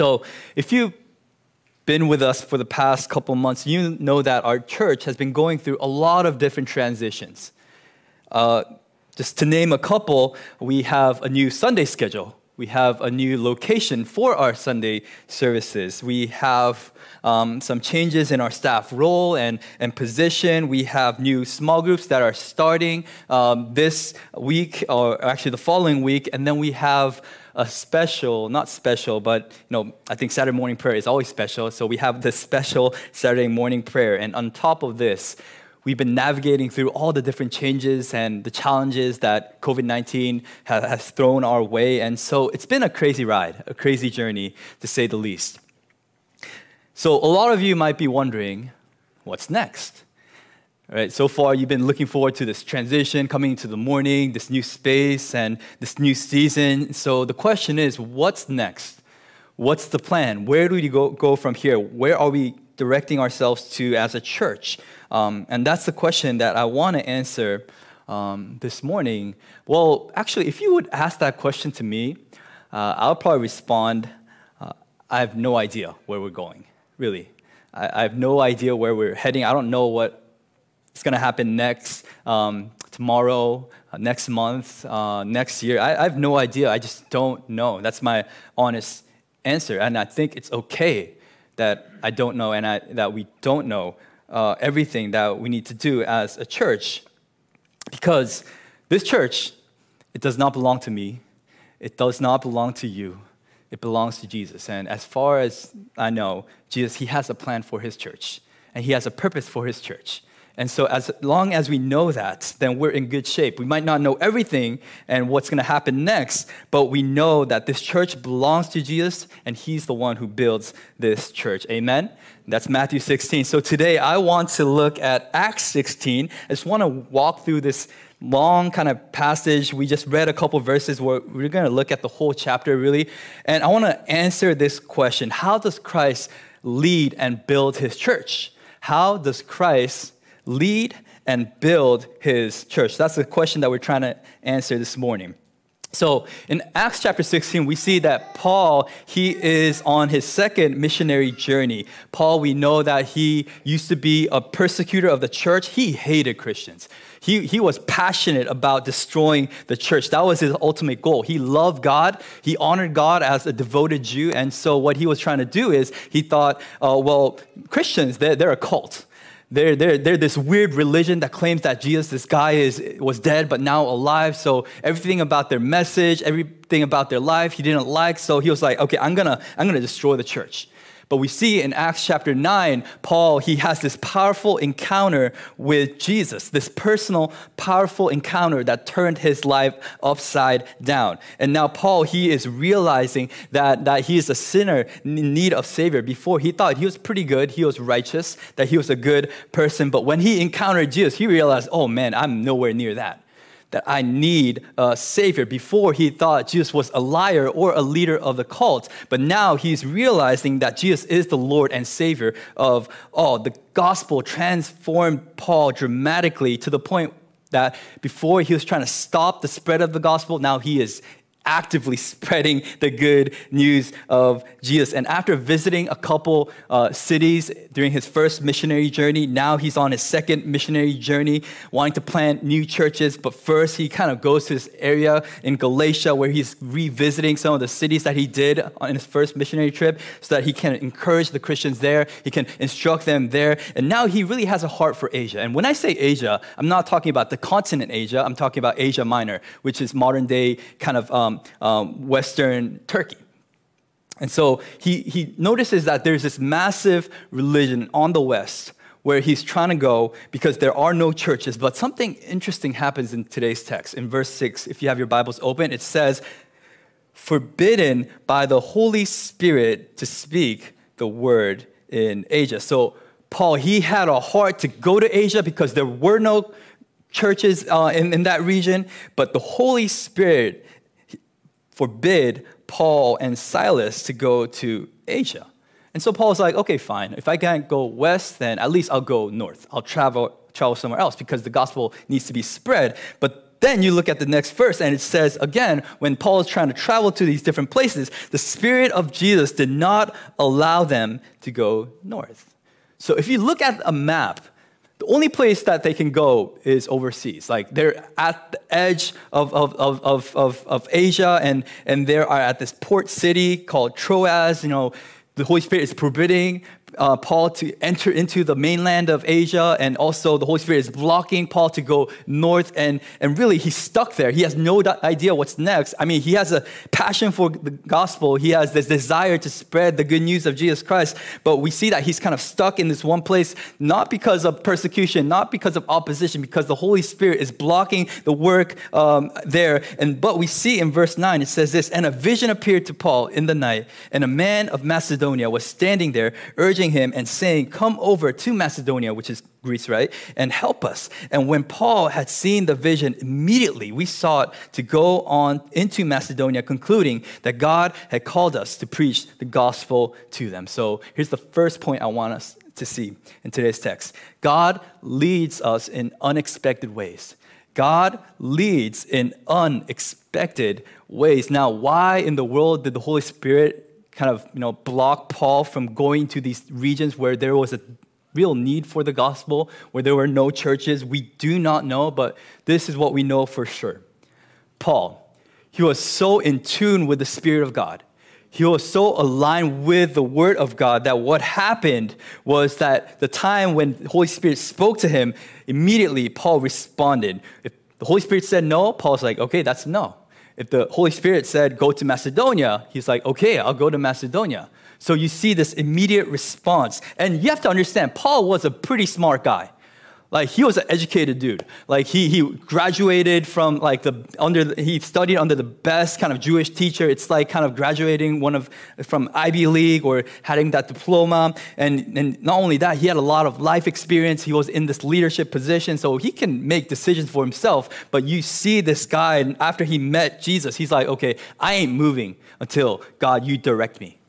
So if you've been with us for the past couple months, you know that our church has been going through a lot of different transitions. Just to name a couple, we have a new Sunday schedule. We have a new location for our Sunday services. We have some changes in our staff role and position. We have new small groups that are starting this week, or actually the following week. And then we have a special, not special, but I think Saturday morning prayer is always special. So we have this special Saturday morning prayer. And on top of this, we've been navigating through all the different changes and the challenges that COVID-19 has thrown our way. And so it's been a crazy ride, a crazy journey, to say the least. So a lot of you might be wondering, what's next? All right, so far, you've been looking forward to this transition, coming into the morning, this new space, and this new season. So the question is, what's next? What's the plan? Where do we go from here? Where are we directing ourselves to as a church? And that's the question that I want to answer this morning. Well, actually, if you would ask that question to me, I'll probably respond, I have no idea where we're going, really. I have no idea where we're heading. I don't know what's going to happen next, tomorrow, next month, next year. I have no idea. I just don't know. That's my honest answer. And I think it's okay that I don't know and that we don't know everything that we need to do as a church, because this church, it does not belong to me. It does not belong to you. It belongs to Jesus. And as far as I know, Jesus, he has a plan for his church, and he has a purpose for his church. And so as long as we know that, then we're in good shape. We might not know everything and what's going to happen next, but we know that this church belongs to Jesus, and he's the one who builds this church. Amen? That's Matthew 16. So today I want to look at Acts 16. I just want to walk through this long kind of passage. We just read a couple verses where we're going to look at the whole chapter, really. And I want to answer this question. How does Christ lead and build his church? How does Christ lead and build his church? That's the question that we're trying to answer this morning. So in Acts chapter 16, we see that Paul, he is on his second missionary journey. Paul, we know that he used to be a persecutor of the church. He hated Christians. He was passionate about destroying the church. That was his ultimate goal. He loved God. He honored God as a devoted Jew. And so what he was trying to do is he thought, well, Christians, they're a cult. They're this weird religion that claims that Jesus, this guy, was dead but now alive. So everything about their message, everything about their life, he didn't like. So he was like, okay, I'm gonna destroy the church. But we see in Acts chapter 9, Paul, he has this powerful encounter with Jesus, this personal, powerful encounter that turned his life upside down. And now Paul, he is realizing that he is a sinner in need of Savior. Before, he thought he was pretty good, he was righteous, that he was a good person. But when he encountered Jesus, he realized, oh man, I'm nowhere near that I need a Savior. Before, he thought Jesus was a liar or a leader of the cult, but now he's realizing that Jesus is the Lord and Savior of all. The gospel transformed Paul dramatically, to the point that before he was trying to stop the spread of the gospel, now he is actively spreading the good news of Jesus. And after visiting a couple cities during his first missionary journey, now he's on his second missionary journey, wanting to plant new churches. But first, he kind of goes to this area in Galatia where he's revisiting some of the cities that he did on his first missionary trip, so that he can encourage the Christians there, he can instruct them there. And now he really has a heart for Asia. And when I say Asia, I'm not talking about the continent Asia, I'm talking about Asia Minor, which is modern day kind of Western Turkey. And so he notices that there's this massive religion on the West where he's trying to go, because there are no churches. But something interesting happens in today's text. In verse 6, if you have your Bibles open, it says, forbidden by the Holy Spirit to speak the word in Asia. So Paul, he had a heart to go to Asia because there were no churches in that region, but the Holy Spirit forbid Paul and Silas to go to Asia. And so Paul's like, okay, fine. If I can't go west, then at least I'll go north. I'll travel somewhere else, because the gospel needs to be spread. But Then you look at the next verse, and it says, again, when Paul is trying to travel to these different places, the Spirit of Jesus did not allow them to go north. So if you look at a map, the only place that they can go is overseas. Like, they're at the edge of Asia, and they are at this port city called Troas. You know, the Holy Spirit is forbidding Paul to enter into the mainland of Asia, and also the Holy Spirit is blocking Paul to go north, and really he's stuck there. He has no idea what's next. I mean, he has a passion for the gospel. He has this desire to spread the good news of Jesus Christ, but we see that he's kind of stuck in this one place, not because of persecution, not because of opposition, because the Holy Spirit is blocking the work there. And but we see in verse 9, it says this, and a vision appeared to Paul in the night, and a man of Macedonia was standing there, urging him and saying, come over to Macedonia, which is Greece, right? And help us. And when Paul had seen the vision, immediately we sought to go on into Macedonia, concluding that God had called us to preach the gospel to them. So here's the first point I want us to see in today's text. God leads us in unexpected ways. God leads in unexpected ways. Now, why in the world did the Holy Spirit kind of, you know, block Paul from going to these regions where there was a real need for the gospel, where there were no churches? We do not know, but this is what we know for sure. Paul, he was so in tune with the Spirit of God. He was so aligned with the Word of God that what happened was that the time when the Holy Spirit spoke to him, immediately Paul responded. If the Holy Spirit said no, Paul's like, okay, that's no. If the Holy Spirit said, go to Macedonia, he's like, okay, I'll go to Macedonia. So you see this immediate response. And you have to understand, Paul was a pretty smart guy. Like, he was an educated dude. Like, he graduated from, like, he studied under the best kind of Jewish teacher. It's like kind of graduating from Ivy League or having that diploma. And not only that, he had a lot of life experience. He was in this leadership position, so he can make decisions for himself. But you see this guy, and after he met Jesus, he's like, okay, I ain't moving until, God, you direct me.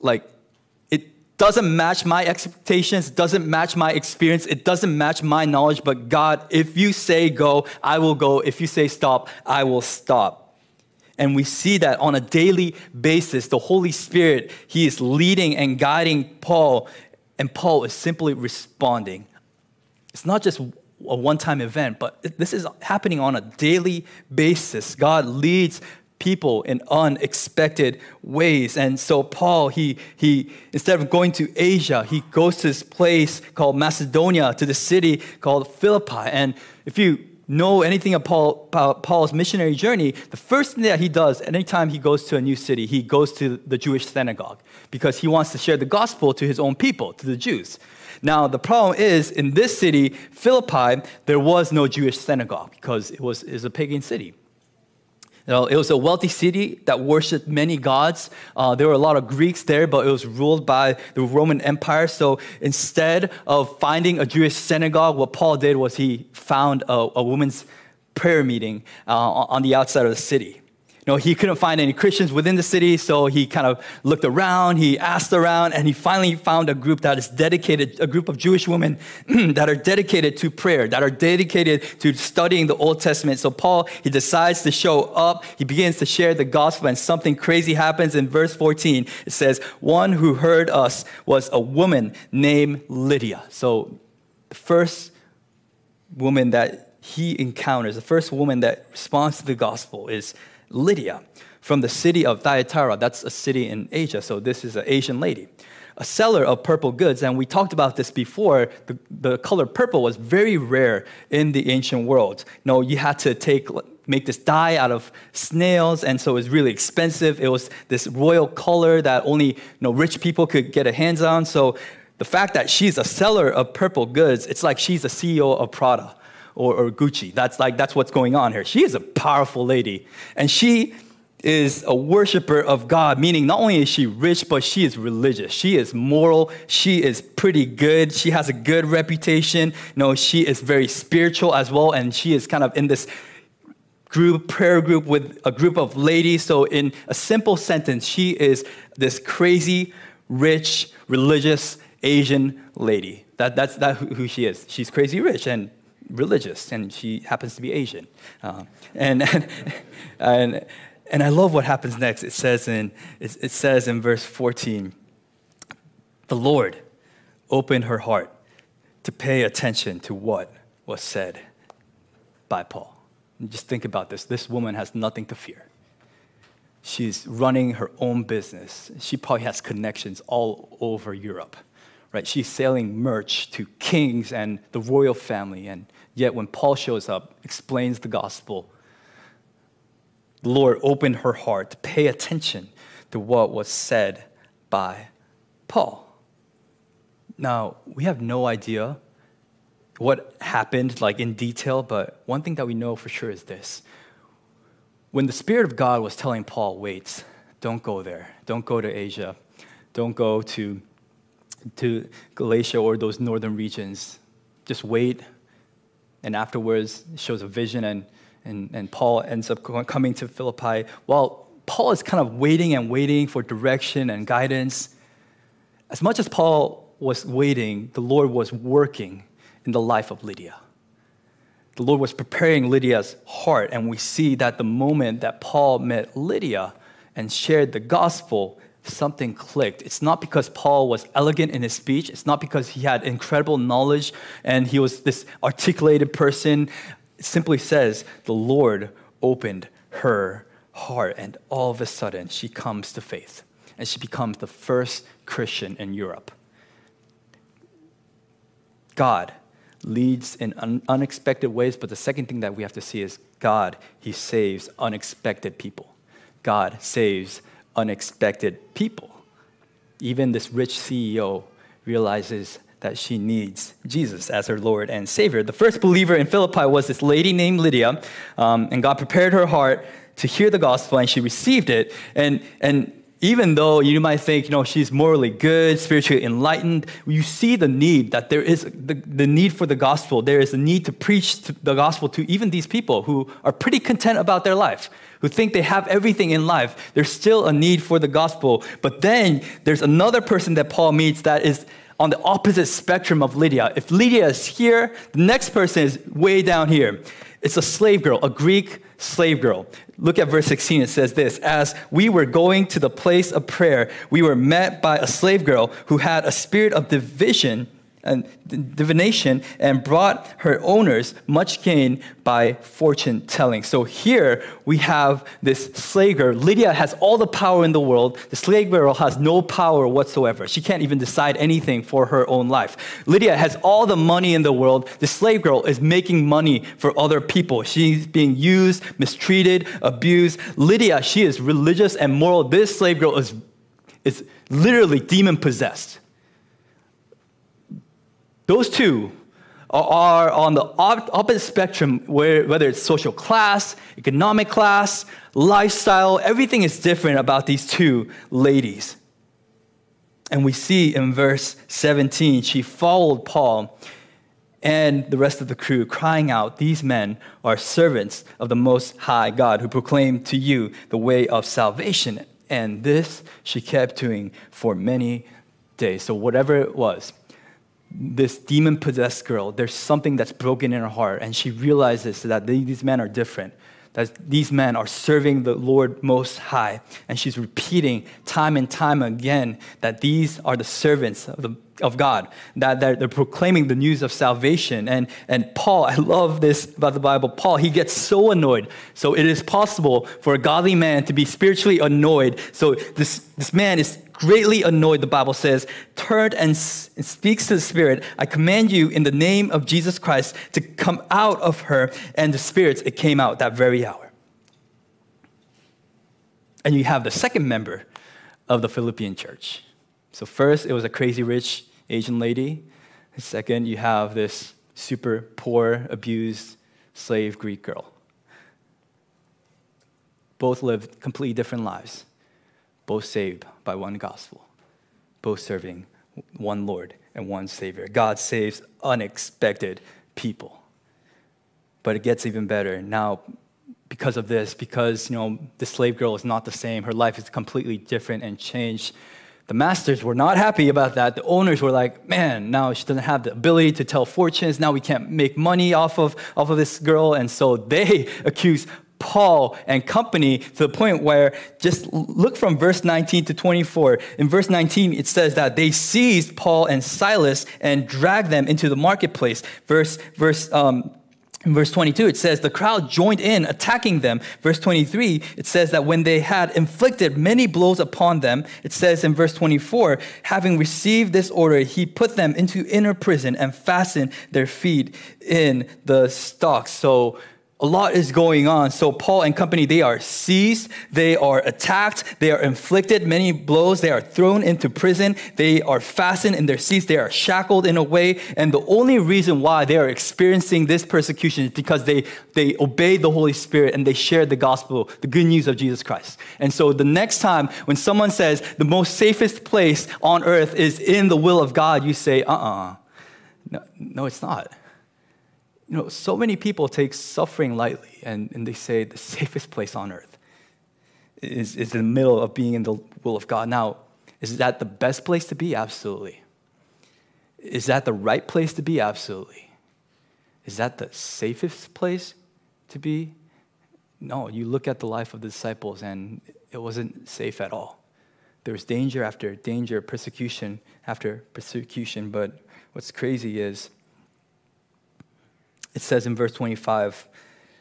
Like, doesn't match my expectations, doesn't match my experience, it doesn't match my knowledge, but God, if you say go, I will go. If you say stop, I will stop. And we see that on a daily basis, the Holy Spirit, he is leading and guiding Paul, and Paul is simply responding. It's not just a one-time event, but this is happening on a daily basis. God leads people in unexpected ways. And so Paul, he instead of going to Asia, he goes to this place called Macedonia, to the city called Philippi. And if you know anything about Paul's missionary journey, the first thing that he does anytime he goes to a new city, he goes to the Jewish synagogue because he wants to share the gospel to his own people, to the Jews. Now, the problem is, in this city, Philippi, there was no Jewish synagogue because it was a pagan city. You know, it was a wealthy city that worshipped many gods. There were a lot of Greeks there, but it was ruled by the Roman Empire. So instead of finding a Jewish synagogue, what Paul did was he found a women's prayer meeting on the outside of the city. You know, he couldn't find any Christians within the city, so he kind of looked around, he asked around, and he finally found a group of Jewish women that are dedicated to prayer, that are dedicated to studying the Old Testament. So Paul, he decides to show up, he begins to share the gospel, and something crazy happens in verse 14. It says, one who heard us was a woman named Lydia. So the first woman that he encounters, the first woman that responds to the gospel is Lydia, from the city of Thyatira. That's a city in Asia, so this is an Asian lady, a seller of purple goods. And we talked about this before. The color purple was very rare in the ancient world. No, you had to make this dye out of snails, and so it was really expensive. It was this royal color that only rich people could get a hands on. So the fact that she's a seller of purple goods, it's like she's a CEO of Prada. Or Gucci. That's what's going on here. She is a powerful lady, and she is a worshiper of God, meaning not only is she rich, but she is religious. She is moral. She is pretty good. She has a good reputation. She is very spiritual as well, and she is kind of in this prayer group with a group of ladies. So in a simple sentence, she is this crazy, rich, religious Asian lady. That's who she is. She's crazy rich, and religious, and she happens to be Asian. And I love what happens next. It says in verse 14, the Lord opened her heart to pay attention to what was said by Paul. And just think about this. This woman has nothing to fear. She's running her own business. She probably has connections all over Europe, right? She's selling merch to kings and the royal family, and yet when Paul shows up, explains the gospel, the Lord opened her heart to pay attention to what was said by Paul. Now, we have no idea what happened, like in detail, but one thing that we know for sure is this. When the Spirit of God was telling Paul, wait, don't go there. Don't go to Asia. Don't go to Galatia or those northern regions. Just wait. And afterwards, it shows a vision, and Paul ends up coming to Philippi. While Paul is kind of waiting and waiting for direction and guidance, as much as Paul was waiting, the Lord was working in the life of Lydia. The Lord was preparing Lydia's heart, and we see that the moment that Paul met Lydia and shared the gospel, something clicked. It's not because Paul was elegant in his speech. It's not because he had incredible knowledge and he was this articulated person. It simply says the Lord opened her heart, and all of a sudden she comes to faith, and she becomes the first Christian in Europe. God leads in unexpected ways, but the second thing that we have to see is God, he saves unexpected people. God saves unexpected people. Even this rich CEO realizes that she needs Jesus as her Lord and Savior. The first believer in Philippi was this lady named Lydia, and God prepared her heart to hear the gospel, and she received it. And even though you might think, she's morally good, spiritually enlightened, you see the need that there is the need for the gospel. There is a need to preach the gospel to even these people who are pretty content about their life, who think they have everything in life. There's still a need for the gospel. But then there's another person that Paul meets that is on the opposite spectrum of Lydia. If Lydia is here, the next person is way down here. It's a slave girl, a Greek slave girl. Look at verse 16. It says this: as we were going to the place of prayer, we were met by a slave girl who had a spirit of divination and brought her owners much gain by fortune telling. So here we have this slave girl. Lydia has all the power in the world. The slave girl has no power whatsoever. She can't even decide anything for her own life. Lydia has all the money in the world. The slave girl is making money for other people. She's being used, mistreated, abused. Lydia, she is religious and moral. This slave girl is literally demon-possessed. Those two are on the opposite spectrum, whether it's social class, economic class, lifestyle. Everything is different about these two ladies. And we see in verse 17, she followed Paul and the rest of the crew, crying out, "These men are servants of the Most High God, who proclaim to you the way of salvation." And this she kept doing for many days. So whatever it was, this demon-possessed girl, there's something that's broken in her heart, and she realizes that these men are different, that these men are serving the Lord Most High, and she's repeating time and time again that these are the servants of God, that they're proclaiming the news of salvation. And Paul, I love this about the Bible, Paul, he gets so annoyed. So it is possible for a godly man to be spiritually annoyed. So this man is greatly annoyed, the Bible says, turned and speaks to the spirit, "I command you in the name of Jesus Christ to come out of her." And the spirits, it came out that very hour. And you have the second member of the Philippian church. So first, it was a crazy rich Asian lady. Second, you have this super poor, abused, slave Greek girl. Both lived completely different lives. Both saved by one gospel. Both serving one Lord and one Savior. God saves unexpected people. But it gets even better. Now, because of this, because the slave girl is not the same, her life is completely different and changed, The masters were not happy about that. The owners were like, man, now she doesn't have the ability to tell fortunes. Now we can't make money off of this girl. And so they accused Paul and company to the point where, just look from verse 19 to 24. In verse 19, it says that they seized Paul and Silas and dragged them into the marketplace. In verse 22, it says, the crowd joined in, attacking them. Verse 23, it says that when they had inflicted many blows upon them, it says in verse 24, having received this order, he put them into inner prison and fastened their feet in the stocks. So a lot is going on. So Paul and company, they are seized, they are attacked, they are inflicted many blows, they are thrown into prison, they are fastened in their seats, they are shackled in a way. And the only reason why they are experiencing this persecution is because they obeyed the Holy Spirit and they shared the gospel, the good news of Jesus Christ. And so the next time when someone says the most safest place on earth is in the will of God, you say, no, it's not. You know, so many people take suffering lightly and they say the safest place on earth is in the middle of being in the will of God. Now, is that the best place to be? Absolutely. Is that the right place to be? Absolutely. Is that the safest place to be? No, you look at the life of the disciples and it wasn't safe at all. There was danger after danger, persecution after persecution. But what's crazy is, it says in verse 25,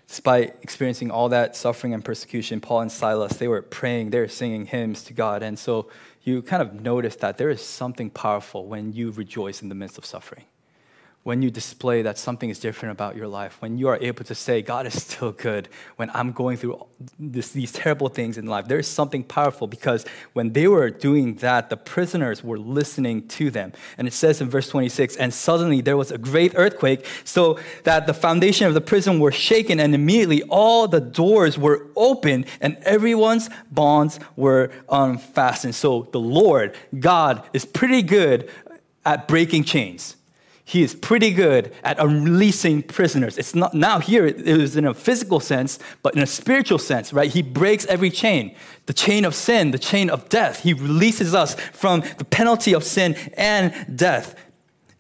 despite experiencing all that suffering and persecution, Paul and Silas, they were praying, they were singing hymns to God. And so you kind of notice that there is something powerful when you rejoice in the midst of suffering, when you display that something is different about your life, when you are able to say, God is still good, when I'm going through these terrible things in life. There is something powerful, because when they were doing that, the prisoners were listening to them. And it says in verse 26, and suddenly there was a great earthquake, so that the foundation of the prison were shaken, and immediately all the doors were opened, and everyone's bonds were unfastened. So the Lord, God, is pretty good at breaking chains. He is pretty good at releasing prisoners. It's not now here, it is in a physical sense, but in a spiritual sense, right? He breaks every chain, the chain of sin, the chain of death. He releases us from the penalty of sin and death.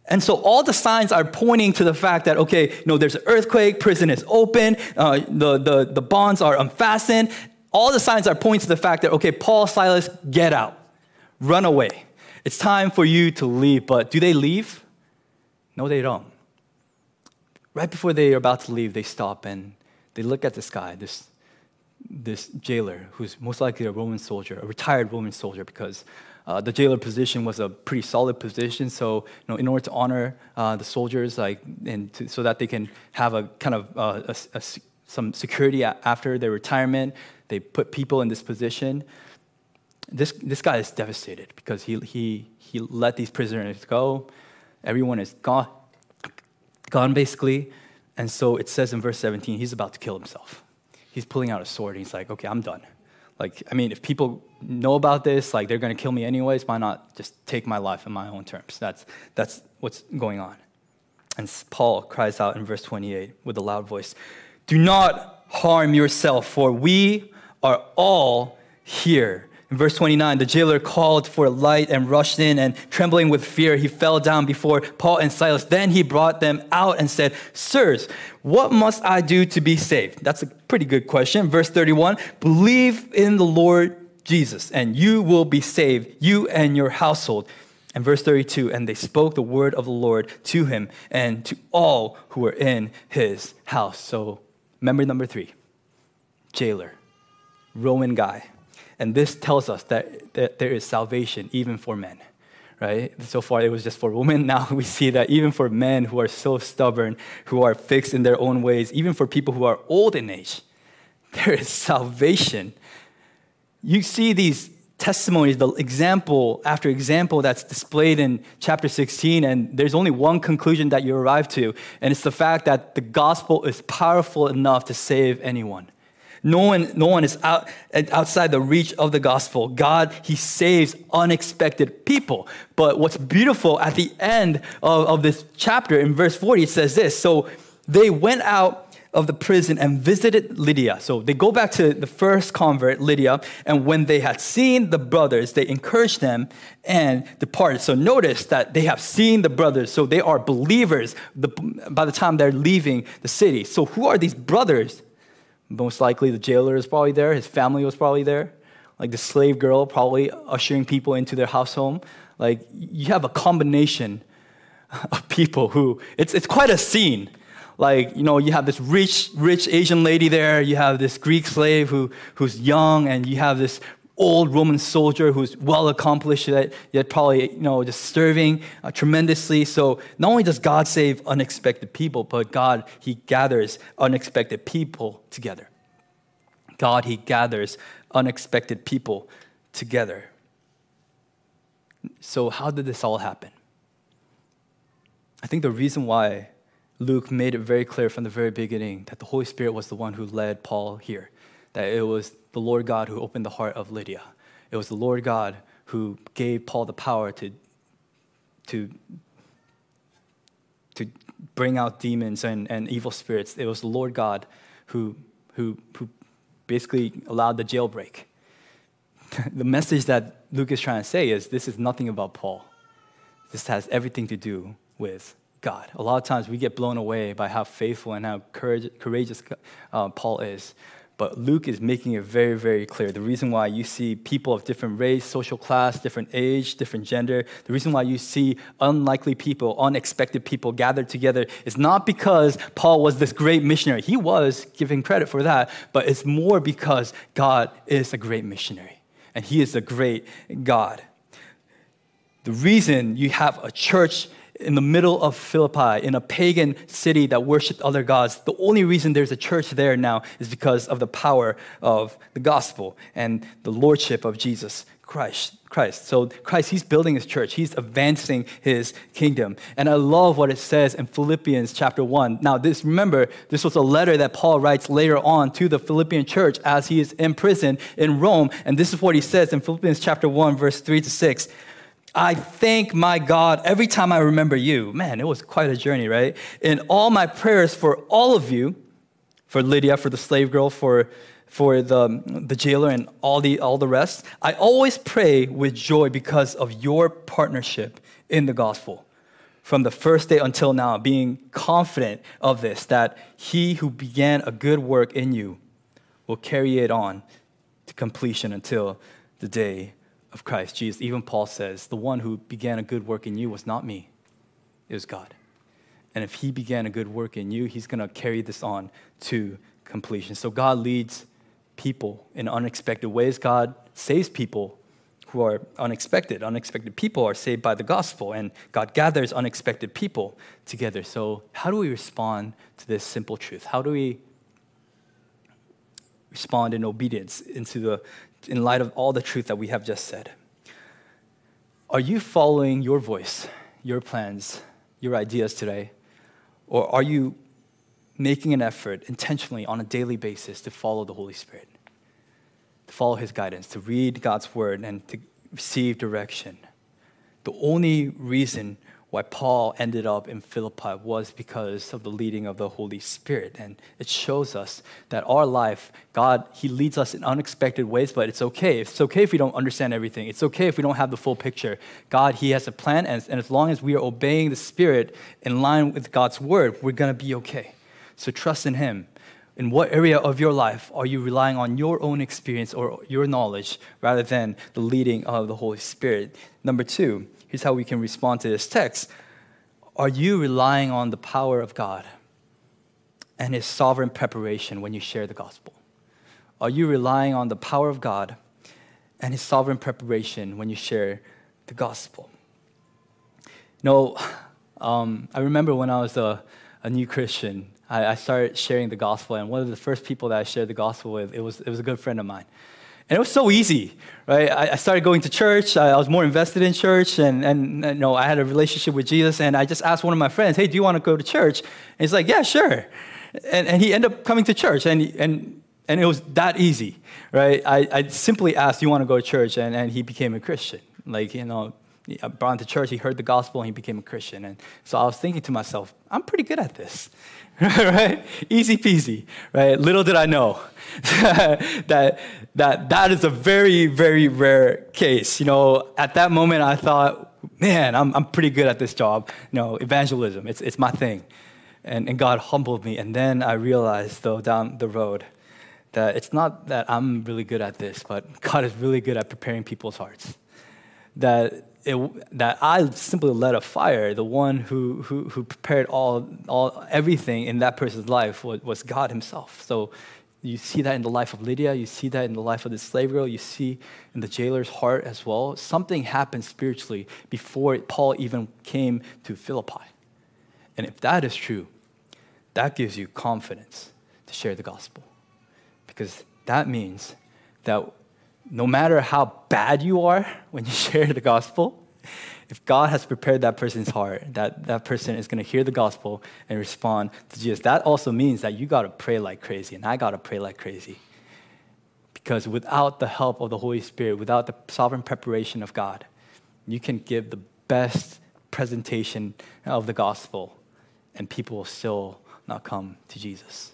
And so all the signs are pointing to the fact that, okay, you know, there's an earthquake, prison is open, the bonds are unfastened. All the signs are pointing to the fact that, okay, Paul, Silas, get out, run away. It's time for you to leave. But do they leave? No, they don't. Right before they are about to leave, they stop and they look at this guy, this jailer, who's most likely a Roman soldier, a retired Roman soldier, because the jailer position was a pretty solid position. So, you know, in order to honor the soldiers, so that they can have a kind of some security after their retirement, they put people in this position. This guy is devastated because he let these prisoners go. Everyone is gone basically. And so it says in verse 17, he's about to kill himself. He's pulling out a sword and he's like, okay, I'm done. Like, I mean, if people know about this, like they're gonna kill me anyways, why not just take my life in my own terms? That's what's going on. And Paul cries out in verse 28 with a loud voice, do not harm yourself, for we are all here. In verse 29, the jailer called for a light and rushed in, and trembling with fear, he fell down before Paul and Silas. Then he brought them out and said, sirs, what must I do to be saved? That's a pretty good question. Verse 31, believe in the Lord Jesus, and you will be saved, you and your household. And verse 32, and they spoke the word of the Lord to him and to all who were in his house. So memory number 3, jailer, Roman guy. And this tells us that there is salvation even for men, right? So far it was just for women. Now we see that even for men who are so stubborn, who are fixed in their own ways, even for people who are old in age, there is salvation. You see these testimonies, the example after example that's displayed in chapter 16, and there's only one conclusion that you arrive to, and it's the fact that the gospel is powerful enough to save anyone. No one is outside the reach of the gospel. God, he saves unexpected people. But what's beautiful at the end of this chapter, in verse 40, it says this, so they went out of the prison and visited Lydia. So they go back to the first convert, Lydia, and when they had seen the brothers, they encouraged them and departed. So notice that they have seen the brothers, so they are believers by the time they're leaving the city. So who are these brothers? Most likely the jailer is probably there, his family was probably there, like the slave girl probably ushering people into their house home. Like you have a combination of people who, it's quite a scene. Like, you know, you have this rich Asian lady there. You have this Greek slave who's young, and you have this old Roman soldier who's well accomplished, yet probably, you know, just serving tremendously. So not only does God save unexpected people, but God, he gathers unexpected people together. God, he gathers unexpected people together. So how did this all happen? I think the reason why Luke made it very clear from the very beginning that the Holy Spirit was the one who led Paul here, that it was the Lord God who opened the heart of Lydia. It was the Lord God who gave Paul the power to bring out demons and evil spirits. It was the Lord God who basically allowed the jailbreak. The message that Luke is trying to say is this is nothing about Paul. This has everything to do with God. A lot of times we get blown away by how faithful and how courageous Paul is. But Luke is making it very, very clear. The reason why you see people of different race, social class, different age, different gender, the reason why you see unlikely people, unexpected people gathered together is not because Paul was this great missionary. He was giving credit for that, but it's more because God is a great missionary, and he is a great God. The reason you have a church in the middle of Philippi, in a pagan city that worshipped other gods, the only reason there's a church there now is because of the power of the gospel and the lordship of Jesus Christ. So Christ, he's building his church. He's advancing his kingdom. And I love what it says in Philippians chapter 1. Now, this was a letter that Paul writes later on to the Philippian church as he is in prison in Rome. And this is what he says in Philippians chapter 1, verse 3-6. I thank my God every time I remember you. Man, it was quite a journey, right? In all my prayers for all of you, for Lydia, for the slave girl, for the jailer, and all the rest, I always pray with joy because of your partnership in the gospel. From the first day until now, being confident of this, that he who began a good work in you will carry it on to completion until the day of Christ Jesus. Even Paul says, the one who began a good work in you was not me, it was God. And if he began a good work in you, he's going to carry this on to completion. So God leads people in unexpected ways. God saves people who are unexpected. Unexpected people are saved by the gospel, and God gathers unexpected people together. So how do we respond to this simple truth? How do we respond in obedience in light of all the truth that we have just said? Are you following your voice, your plans, your ideas today? Or are you making an effort intentionally on a daily basis to follow the Holy Spirit, to follow his guidance, to read God's word, and to receive direction? The only reason why Paul ended up in Philippi was because of the leading of the Holy Spirit. And it shows us that our life, God, he leads us in unexpected ways, but it's okay. It's okay if we don't understand everything. It's okay if we don't have the full picture. God, he has a plan, and as long as we are obeying the Spirit in line with God's word, we're going to be okay. So trust in him. In what area of your life are you relying on your own experience or your knowledge rather than the leading of the Holy Spirit? Number two, here's how we can respond to this text. Are you relying on the power of God and his sovereign preparation when you share the gospel? Are you relying on the power of God and his sovereign preparation when you share the gospel? No, I remember when I was a new Christian, I started sharing the gospel, and one of the first people that I shared the gospel with, it was a good friend of mine. And it was so easy, right? I started going to church. I was more invested in church, and you know, I had a relationship with Jesus, and I just asked one of my friends, hey, do you want to go to church? And he's like, yeah, sure. And he ended up coming to church, and it was that easy, right? I simply asked, do you want to go to church? And he became a Christian. Like, you know, brought into church, he heard the gospel, and he became a Christian. And so I was thinking to myself, I'm pretty good at this, right? Easy peasy, right? Little did I know that is a very, very rare case. You know, at that moment, I thought, man, I'm pretty good at this job. You know, evangelism, it's my thing. And God humbled me. And then I realized, though, down the road, that it's not that I'm really good at this, but God is really good at preparing people's hearts. That I simply let a fire. The one who prepared everything in that person's life was God himself. So you see that in the life of Lydia. You see that in the life of the slave girl. You see in the jailer's heart as well. Something happened spiritually before Paul even came to Philippi. And if that is true, that gives you confidence to share the gospel. Because that means that no matter how bad you are when you share the gospel, if God has prepared that person's heart, that person is going to hear the gospel and respond to Jesus. That also means that you got to pray like crazy, and I got to pray like crazy. Because without the help of the Holy Spirit, without the sovereign preparation of God, you can give the best presentation of the gospel, and people will still not come to Jesus.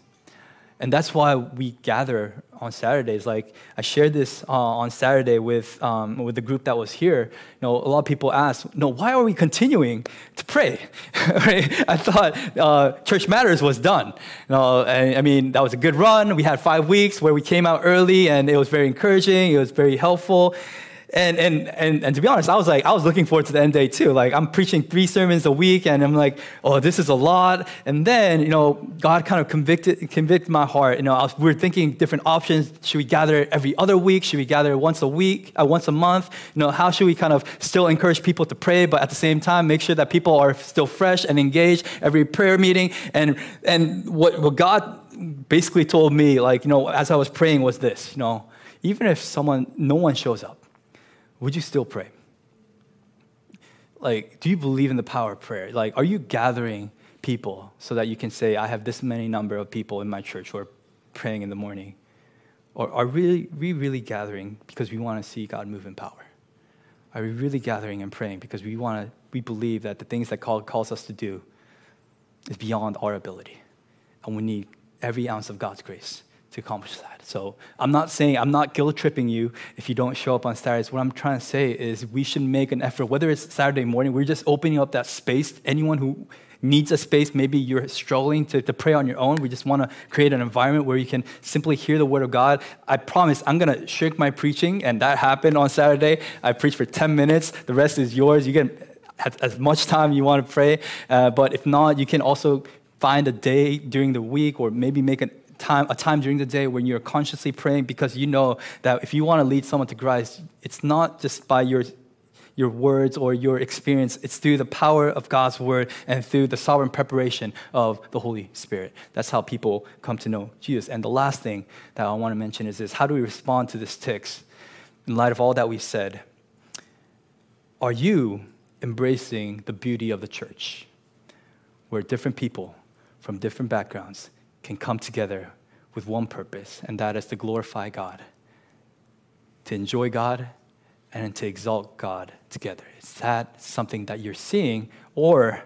And that's why we gather on Saturdays. Like I shared this on Saturday with the group that was here. You know, a lot of people asked, "No, why are we continuing to pray?" Right? I thought Church Matters was done. You know, I mean, that was a good run. We had 5 weeks where we came out early, and it was very encouraging. It was very helpful. And to be honest, I was looking forward to the end day too. Like I'm preaching 3 sermons a week, and I'm like, oh, this is a lot. And then, you know, God kind of convicted my heart. You know, we were thinking different options. Should we gather every other week? Should we gather once a week? Once a month? You know, how should we kind of still encourage people to pray, but at the same time make sure that people are still fresh and engaged every prayer meeting? And what God basically told me, like, you know, as I was praying, was this: you know, even if no one shows up, would you still pray? Like, do you believe in the power of prayer? Like, are you gathering people so that you can say, I have this many number of people in my church who are praying in the morning? Or are we really gathering because we want to see God move in power? Are we really gathering and praying because we believe that the things that God calls us to do is beyond our ability? And we need every ounce of God's grace to accomplish that. So I'm not guilt-tripping you if you don't show up on Saturdays. What I'm trying to say is we should make an effort, whether it's Saturday morning, we're just opening up that space. Anyone who needs a space, maybe you're struggling to pray on your own. We just want to create an environment where you can simply hear the word of God. I promise I'm going to shrink my preaching, and that happened on Saturday. I preached for 10 minutes. The rest is yours. You can have as much time you want to pray. But if not, you can also find a day during the week, or maybe make a time during the day when you're consciously praying, because you know that if you want to lead someone to Christ, it's not just by your words or your experience. It's through the power of God's word and through the sovereign preparation of the Holy Spirit. That's how people come to know Jesus. And the last thing that I want to mention is this: how do we respond to this text in light of all that we've said? Are you embracing the beauty of the church, where different people from different backgrounds can come together with one purpose, and that is to glorify God, to enjoy God, and to exalt God together? Is that something that you're seeing, or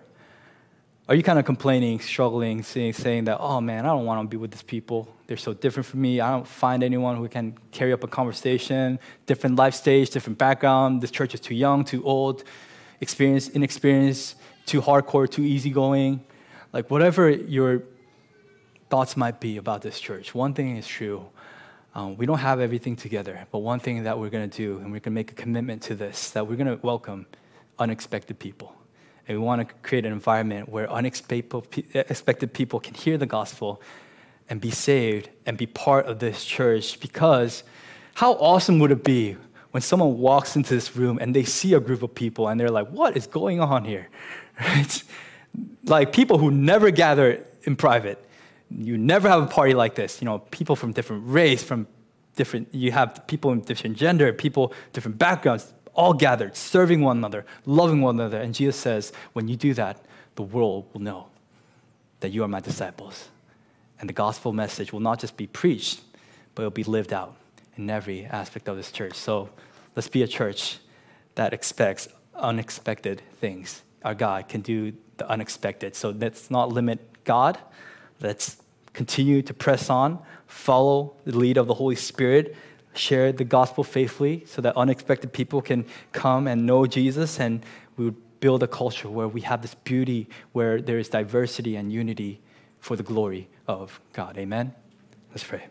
are you kind of complaining, struggling, saying that, oh man, I don't want to be with these people. They're so different from me. I don't find anyone who can carry up a conversation, different life stage, different background. This church is too young, too old, inexperienced, too hardcore, too easygoing. Like whatever your thoughts might be about this church, one thing is true. We don't have everything together, but one thing that we're going to do, and we're going to make a commitment to this, that we're going to welcome unexpected people. And we want to create an environment where unexpected people can hear the gospel and be saved and be part of this church. Because how awesome would it be when someone walks into this room and they see a group of people and they're like, what is going on here? Right? Like people who never gather in private. You never have a party like this. You know, people from different race, you have people in different gender, people, different backgrounds, all gathered, serving one another, loving one another. And Jesus says, when you do that, the world will know that you are my disciples. And the gospel message will not just be preached, but it'll be lived out in every aspect of this church. So let's be a church that expects unexpected things. Our God can do the unexpected. So let's not limit God. Let's continue to press on, follow the lead of the Holy Spirit, share the gospel faithfully so that unexpected people can come and know Jesus, and we would build a culture where we have this beauty, where there is diversity and unity for the glory of God. Amen? Let's pray.